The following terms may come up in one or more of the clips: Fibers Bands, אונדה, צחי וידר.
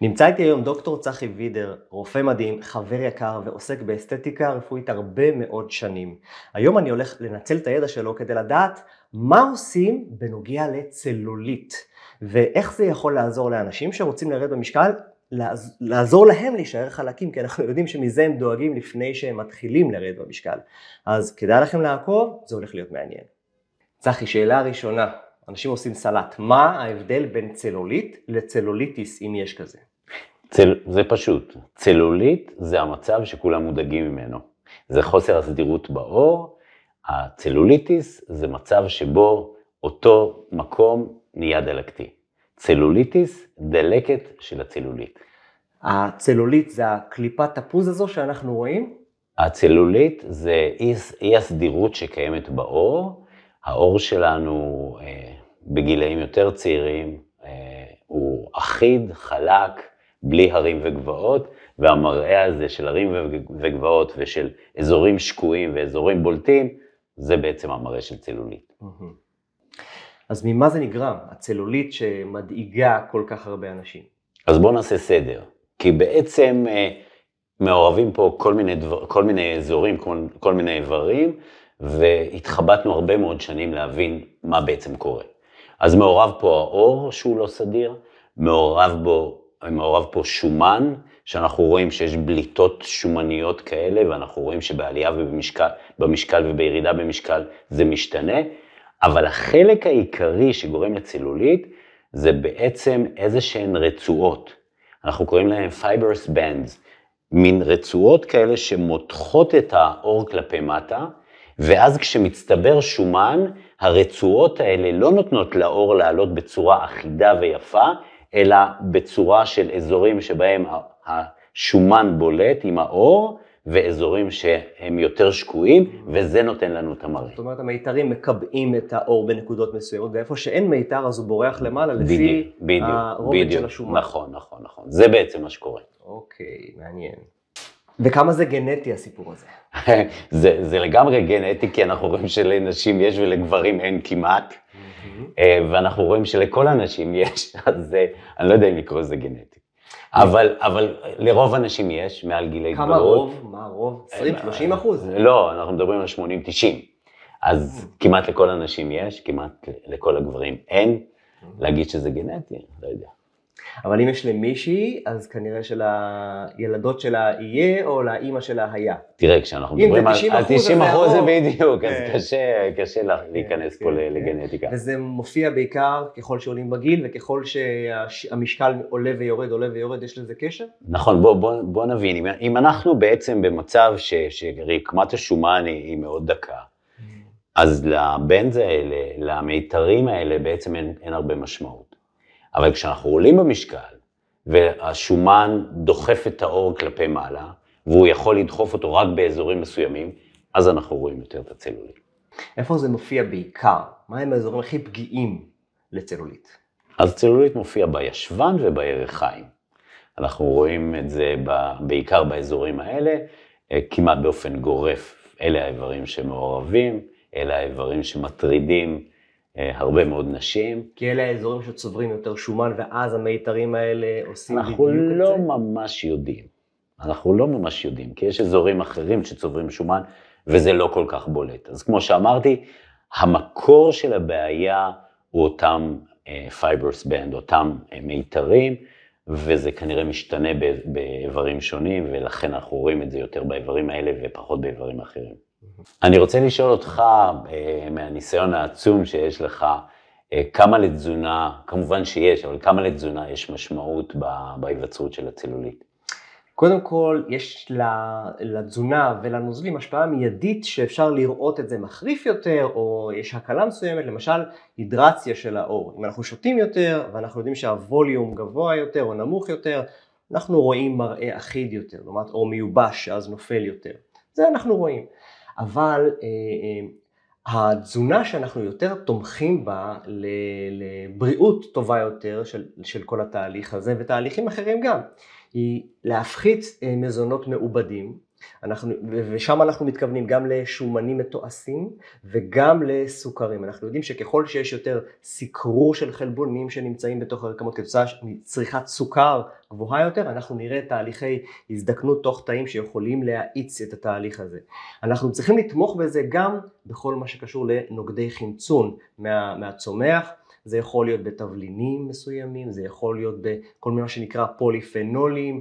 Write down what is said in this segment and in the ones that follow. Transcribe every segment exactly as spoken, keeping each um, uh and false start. נמצא איתי היום דוקטור צחי וידר, רופא מדהים, חבר יקר ועוסק באסתטיקה רפואית הרבה מאוד שנים. היום אני הולך לנצל את הידע שלו כדי לדעת מה עושים בנוגע לצלולית, ואיך זה יכול לעזור לאנשים שרוצים לרדת במשקל, לעזור להם להישאר חלקים, כי אנחנו יודעים שמזה הם דואגים לפני שהם מתחילים לרדת במשקל. אז כדאי לכם לעקוב, זה הולך להיות מעניין. צחי, שאלה ראשונה. אנשים עושים סלט. מה ההבדל בין צלולית לצלוליטיס, אם יש כזה? צל... זה פשוט. צלולית זה המצב שכולם מודאגים ממנו. זה חוסר הסדירות בעור. הצלוליטיס זה מצב שבו אותו מקום נהיה דלקתי. צלוליטיס, דלקת של הצלולית. הצלולית זה הקליפת הפוז הזו שאנחנו רואים? הצלולית זה אי הסדירות שקיימת בעור. העור שלנו אה, בגילאים יותר צעירים אה, הוא אחיד, חלק, בלי הרים וגבעות, והמראה הזה של הרים וגבעות ושל אזורים שקועים ואזורים בולטים, זה בעצם המראה של צלולית. אז ממה זה נגרם, הצלולית שמדאיגה כל כך הרבה אנשים? אז בואו נעשה סדר, כי בעצם אה, מעורבים פה כל מיני, דבר, כל מיני אזורים, כל, כל מיני איברים, והתחבטנו הרבה מאוד שנים להבין מה בעצם קורה. אז מעורב פה האור שהוא לא סדיר, מעורב, בו, מעורב פה שומן, שאנחנו רואים שיש בליטות שומניות כאלה, ואנחנו רואים שבעלייה ובמשקל, במשקל ובירידה במשקל זה משתנה, אבל החלק העיקרי שגורם לצלולית, זה בעצם איזה שהן רצועות. אנחנו קוראים להן Fibers Bands, מין רצועות כאלה שמותחות את האור כלפי מטה, ואז כשמצטבר שומן, הרצועות האלה לא נותנות לאור לעלות בצורה אחידה ויפה, אלא בצורה של אזורים שבהם השומן בולט עם האור, ואזורים שהם יותר שקועים, וזה נותן לנו את המראה. זאת אומרת, המיתרים מקבעים את האור בנקודות מסוימות, ואיפה שאין מיתר אז הוא בורח למעלה לפי הרובד של השומן. נכון, נכון, נכון. זה בעצם מה שקורה. אוקיי, מעניין. וכמה זה גנטי הסיפור הזה? זה, זה לגמרי גנטי, כי אנחנו רואים שלנשים יש ולגברים אין כמעט, ואנחנו רואים שלכל הנשים יש, אז אני לא יודע אם לקרוא זה גנטי. אבל, אבל לרוב הנשים יש, מעל גילי גברות. כמה רוב? מה רוב? עשרים שלושים אחוז? לא, אנחנו מדברים על שמונים תשעים. אז כמעט לכל הנשים יש, כמעט לכל הגברים אין. להגיד שזה גנטי, לא יודע. אבל אם יש למישהי, אז כנראה שלילדות שלה יהיה, או לאמא שלה היה. תראה, כשאנחנו מדברים על תשעים אחוז זה בדיוק, אז קשה להיכנס פה לגנטיקה. וזה מופיע בעיקר ככל שעולים בגיל, וככל שהמשקל עולה ויורד, עולה ויורד, יש לזה קשר? נכון, בוא נבין. אם אנחנו בעצם במצב שרקמת השומן היא מאוד דקה, אז לבנז האלה, למיתרים האלה, בעצם אין הרבה משמעות. אבל כשאנחנו עולים במשקל, והשומן דוחף את האור כלפי מעלה, והוא יכול לדחוף אותו רק באזורים מסוימים, אז אנחנו רואים יותר את הצלולית. איפה זה מופיע בעיקר? מה הם האזורים הכי פגיעים לצלולית? אז צלולית מופיע בישבן ובירכיים. אנחנו רואים את זה בעיקר באזורים האלה, כמעט באופן גורף. אלה האיברים שמעורבים, אלה האיברים שמטרידים, הרבה מאוד נשים. כי אלה האזורים שצוברים יותר שומן, ואז המיתרים האלה עושים בדיוק את זה? אנחנו לא ממש יודעים. אנחנו לא ממש יודעים, כי יש אזורים אחרים שצוברים שומן, וזה לא כל כך בולט. אז כמו שאמרתי, המקור של הבעיה הוא אותם Fibers Band, אותם מיתרים, וזה כנראה משתנה באיברים שונים, ולכן אנחנו רואים את זה יותר באיברים האלה, ופחות באיברים אחרים. אני רוצה לשאול אותך, מהניסיון העצום שיש לך, כמה לתזונה, כמובן שיש, אבל כמה לתזונה יש משמעות בהיווצרות של הצלולית? קודם כל, יש לתזונה ולנוזלים השפעה מיידית שאפשר לראות את זה מחריף יותר, או יש הקלה מסוימת, למשל הידרציה של האור. אם אנחנו שותים יותר, ואנחנו יודעים שהווליום גבוה יותר או נמוך יותר, אנחנו רואים מראה אחיד יותר, זאת אומרת אור מיובש שאז נופל יותר. זה אנחנו רואים. אבל אה, אה, התזונה שאנחנו יותר תומכים בה לבריאות טובה יותר של, של כל התהליך הזה, ותהליכים אחרים גם, היא להפחית אה, מזונות מעובדים, אנחנו, ושם אנחנו מתכוונים גם לשומנים מתועשים וגם לסוכרים. אנחנו יודעים שככל שיש יותר סיקרור של חלבונים שנמצאים בתוך הרקמות כתוצאה מצריכת סוכר גבוהה יותר, אנחנו נראה תהליכי הזדקנות תוך תאים שיכולים להאיץ את התהליך הזה. אנחנו צריכים לתמוך בזה גם בכל מה שקשור לנוגדי חמצון מה, מהצומח. זה יכול להיות בתבלינים מסוימים, זה יכול להיות בכל מיני מה שנקרא פוליפנולים,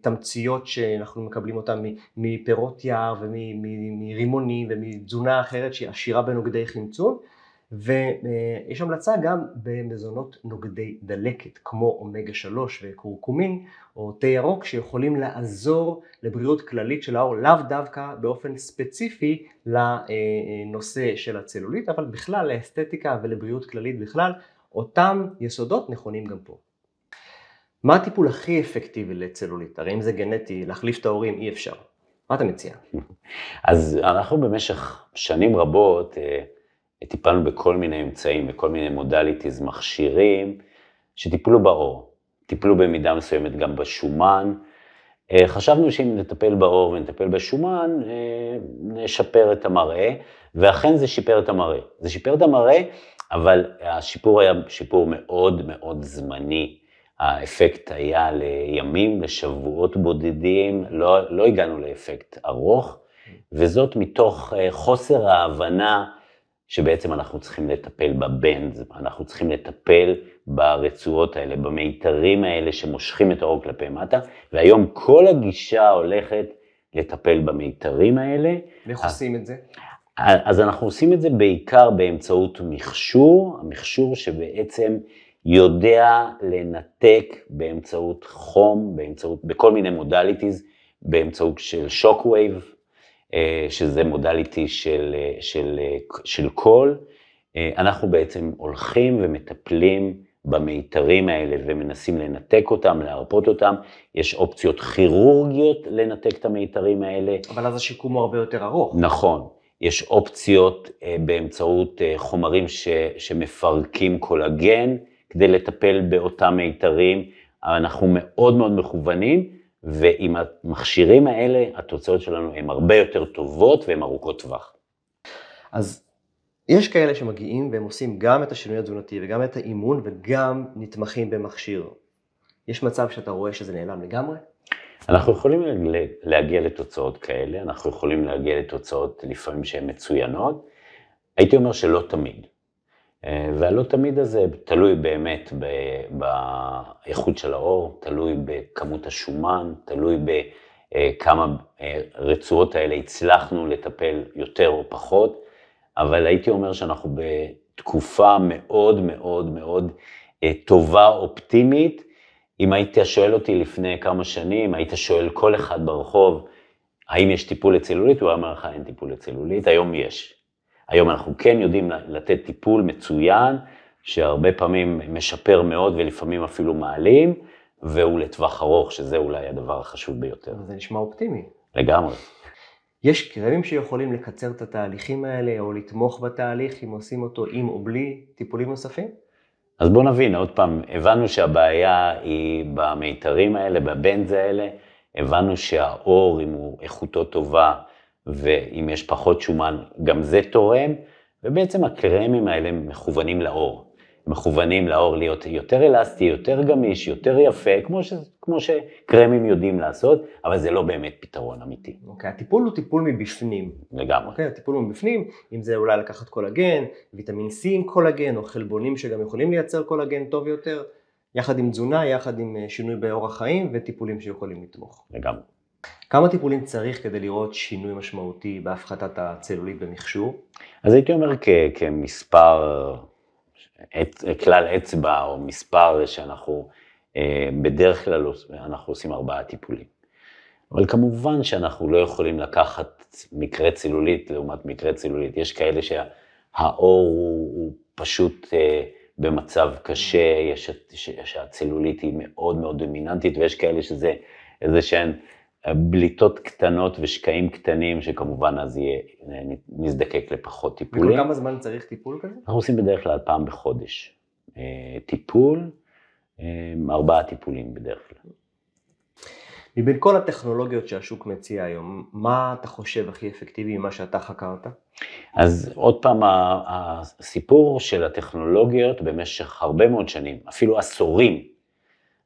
תמציות שאנחנו מקבלים אותן מפירות יער ומרימונים ומתזונה אחרת שהיא עשירה בנוגדי חמצון. ויש המלצה גם במזונות נוגדי דלקת כמו אומגה שלוש וקורקומין או תה ירוק, שיכולים לעזור לבריאות כללית של העור, לאו דווקא באופן ספציפי לנושא של הצלולית, אבל בכלל לאסתטיקה ולבריאות כללית בכלל. אותם יסודות נכונים גם פה. מה הטיפול הכי אפקטיבי לצלולית? הרי אם זה גנטי, להחליף את ההורים אי אפשר. מה אתה מציע? אז אנחנו במשך שנים רבות טיפלנו בכל מיני אמצעים, בכל מיני מודליטיז, מכשירים שטיפלו בעור, טיפלו במידה מסוימת גם בשומן. חשבנו שאם נטפל בעור ונטפל בשומן, נשפר את המראה, ואכן זה שיפר את המראה. זה שיפר את המראה, אבל השיפור היה שיפור מאוד מאוד זמני. האפקט היה לימים, לשבועות בודדים, לא, לא הגענו לאפקט ארוך, וזאת מתוך חוסר ההבנה, שבעצם אנחנו צריכים לטפל בבנדס, אנחנו צריכים לטפל ברצועות האלה, במיתרים האלה שמושכים את האור כלפי מטה, והיום כל הגישה הולכת לטפל במיתרים האלה. ואיך עושים את זה? אז אנחנו עושים את זה בעיקר באמצעות מכשור, המכשור שבעצם יודע לנתק באמצעות חום, באמצעות, בכל מיני מודליטיז, באמצעות של שוק וייב, שזה מודליטי של, של, של קול. אנחנו בעצם הולכים ומטפלים במיתרים האלה ומנסים לנתק אותם, להרפות אותם. יש אופציות כירורגיות לנתק את המיתרים האלה. אבל אז השיקום הוא הרבה יותר ארוך. נכון. יש אופציות באמצעות חומרים ש, שמפרקים קולגן כדי לטפל באותם מיתרים. אנחנו מאוד מאוד מכוונים. ועם המכשירים האלה, התוצאות שלנו הן הרבה יותר טובות והן ארוכות טווח. אז יש כאלה שמגיעים והם עושים גם את השינוי התזונתי וגם את האימון וגם נתמכים במכשיר. יש מצב שאתה רואה שזה נעלם לגמרי? אנחנו יכולים להגיע לתוצאות כאלה, אנחנו יכולים להגיע לתוצאות לפעמים שהן מצוינות. הייתי אומר שלא תמיד. והלא תמיד הזה תלוי באמת באיכות של האור, תלוי בכמות השומן, תלוי בכמה רצועות האלה הצלחנו לטפל יותר או פחות, אבל הייתי אומר שאנחנו בתקופה מאוד מאוד מאוד טובה, אופטימית. אם היית שואל אותי לפני כמה שנים, היית שואל כל אחד ברחוב, האם יש טיפול לצלולית? הוא אמר לך, אין טיפול לצלולית, היום יש. היום אנחנו כן יודעים לתת טיפול מצוין, שהרבה פעמים משפר מאוד ולפעמים אפילו מעלים, והוא לטווח ארוך, שזה אולי הדבר החשוב ביותר. זה נשמע אופטימי. לגמרי. יש קרמים שיכולים לקצר את התהליכים האלה, או לתמוך בתהליך, אם עושים אותו עם או בלי טיפולים נוספים? אז בואו נבין, עוד פעם, הבנו שהבעיה היא במיתרים האלה, בבנדס האלה, הבנו שהאור, אם הוא איכותו טובה, ואם יש פחות שומן, גם זה תורם, ובעצם הקרמים האלה מכוונים לאור. מכוונים לאור להיות יותר אלסטי, יותר גמיש, יותר יפה, כמו, ש... כמו שקרמים יודעים לעשות, אבל זה לא באמת פתרון אמיתי. אוקיי, okay, הטיפול הוא טיפול מבפנים. לגמרי. אוקיי, okay, הטיפול הוא מבפנים, אם זה אולי לקחת קולגן, ויטמין C עם קולגן, או חלבונים שגם יכולים לייצר קולגן טוב יותר, יחד עם תזונה, יחד עם שינוי באורח חיים, וטיפולים שיכולים לתמוך. לגמרי. כמה טיפולים צריך כדי לראות שינוי משמעותי בהפחתת הצלולית במכשור? אז הייתי אומר כ- כמספר, את, כלל אצבע או מספר שאנחנו, בדרך כלל אנחנו עושים ארבעה טיפולים. אבל כמובן שאנחנו לא יכולים לקחת מקרה צלולית לעומת מקרה צלולית. יש כאלה שהאור הוא, הוא פשוט במצב קשה, יש, שהצלולית היא מאוד מאוד דומיננטית, ויש כאלה שזה איזה שהן בליטות קטנות ושקעים קטנים, שכמובן אז יהיה, נזדקק לפחות טיפולים. וכל כמה זמן צריך טיפול כזה? אנחנו עושים בדרך כלל פעם בחודש טיפול, ארבעה טיפולים בדרך כלל. מבין כל הטכנולוגיות שהשוק מציע היום, מה אתה חושב הכי אפקטיבי ממה שאתה חקרת? אז עוד פעם, הסיפור של הטכנולוגיות במשך הרבה מאוד שנים, אפילו עשורים,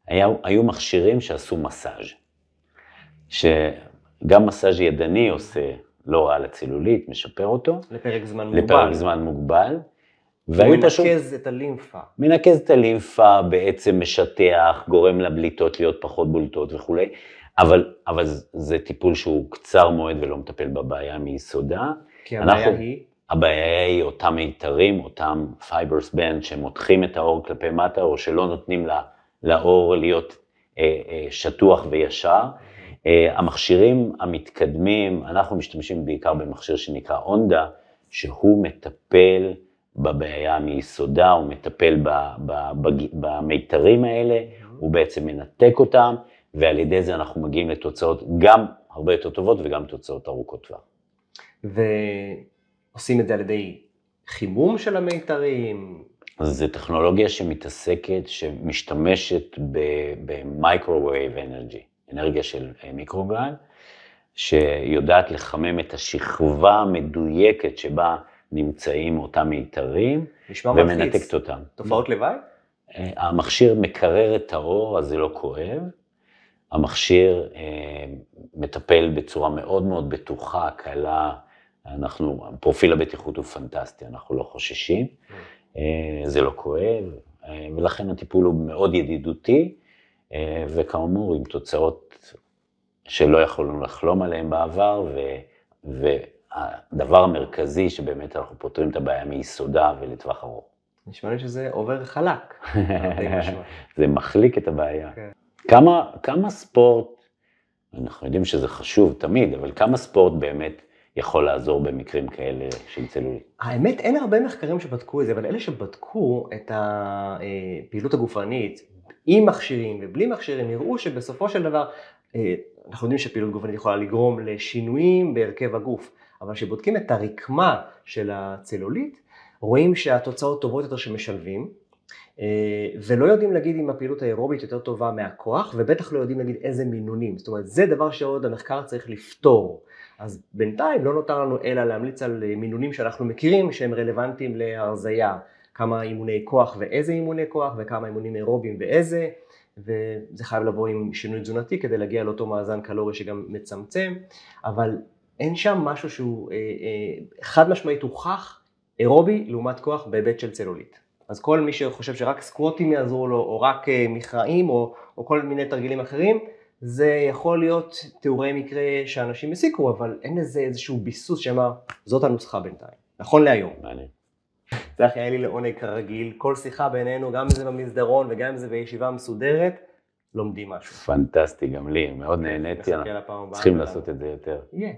היה, היו מכשירים שעשו מסאז', שגם מסאז' ידני עושה לא רע לצילולית, משפר אותו. לפרק זמן מוגבל. לפרק זמן מוגבל. והוא מנקז את הלימפה. מנקז את הלימפה, בעצם משטח, גורם לבליטות להיות פחות בולטות וכו'. אבל, אבל זה טיפול שהוא קצר מועד ולא מטפל בבעיה מיסודה. כי הבעיה אנחנו, היא? הבעיה היא אותם מיתרים, אותם Fibers Bands שמותחים את האור כלפי מטה, או שלא נותנים לה, לאור להיות אה, אה, שטוח וישר. אה, המכשירים המתקדמים, אנחנו משתמשים בעיקר במכשיר שנקרא אונדה, שהוא מטפל בבעיה מיסודה, הוא מטפל במיתרים האלה, הוא בעצם מנתק אותם, ועל ידי זה אנחנו מגיעים לתוצאות גם הרבה יותר טובות וגם תוצאות ארוכות טווח. ועושים את זה על ידי חימום של המיתרים? אז זו טכנולוגיה שמתעסקת, שמשתמשת במייקרווייב אנרגי, אנרגיה של מיקרוגל, שיודעת לחמם את השכבה המדויקת שבה נמצאים אותם מיתרים ומנתקת אותם. תופעות לוואי? המכשיר מקרר את האור, אז זה לא כואב. המכשיר אה, מטפל בצורה מאוד מאוד בטוחה, קלה. אנחנו, פרופיל הבטיחות הוא פנטסטי, אנחנו לא חוששים. אה, זה לא כואב, אה, ולכן הטיפול הוא מאוד ידידותי, אה, וכאמור עם תוצאות שלא יכולנו לחלום עליהן בעבר, ו... ו הדבר המרכזי שבאמת אנחנו פותרים את הבעיה מיסודה ולטווח ארוך. נשמע לי שזה עובר חלק. זה מחליק את הבעיה. Okay. כמה, כמה ספורט, אנחנו יודעים שזה חשוב תמיד, אבל כמה ספורט באמת יכול לעזור במקרים כאלה של צלולית? האמת, אין הרבה מחקרים שבדקו את זה, אבל אלה שבדקו את הפעילות הגופנית, עם מכשירים ובלי מכשירים, נראו שבסופו של דבר, אנחנו יודעים שפעילות גופנית יכולה לגרום לשינויים בהרכב הגוף. אבל כשבודקים את הרקמה של הצלולית, רואים שהתוצאות טובות יותר שמשלבים, ולא יודעים להגיד אם הפעילות האירובית יותר טובה מהכוח, ובטח לא יודעים להגיד איזה מינונים. זאת אומרת, זה דבר שעוד המחקר צריך לפתור. אז בינתיים לא נותר לנו אלא להמליץ על מינונים שאנחנו מכירים, שהם רלוונטיים להרזיה. כמה אימוני כוח ואיזה אימוני כוח, וכמה אימונים אירובים ואיזה, וזה חייב לבוא עם שינוי תזונתי כדי להגיע לאותו מאזן קלורי שגם מצמצם, אבל אין שם משהו שהוא אה, אה, חד משמעית הוכח אירובי לעומת כוח בהיבט של צלולית. אז כל מי שחושב שרק סקווטים יעזרו לו, או רק אה, מכרעים, או, או כל מיני תרגילים אחרים, זה יכול להיות תיאורי מקרה שאנשים הסיקו, אבל אין איזה איזשהו ביסוס שאמר, זאת הנוסחה בינתיים. נכון להיום. מעניין. צחי, היה לי לעונג כרגיל, כל שיחה בינינו, גם אם זה במסדרון וגם אם זה בישיבה מסודרת, לומדים משהו. פנטסטי, גם לי, מאוד נהניתי, צריכים לעשות את זה יותר. יהיה.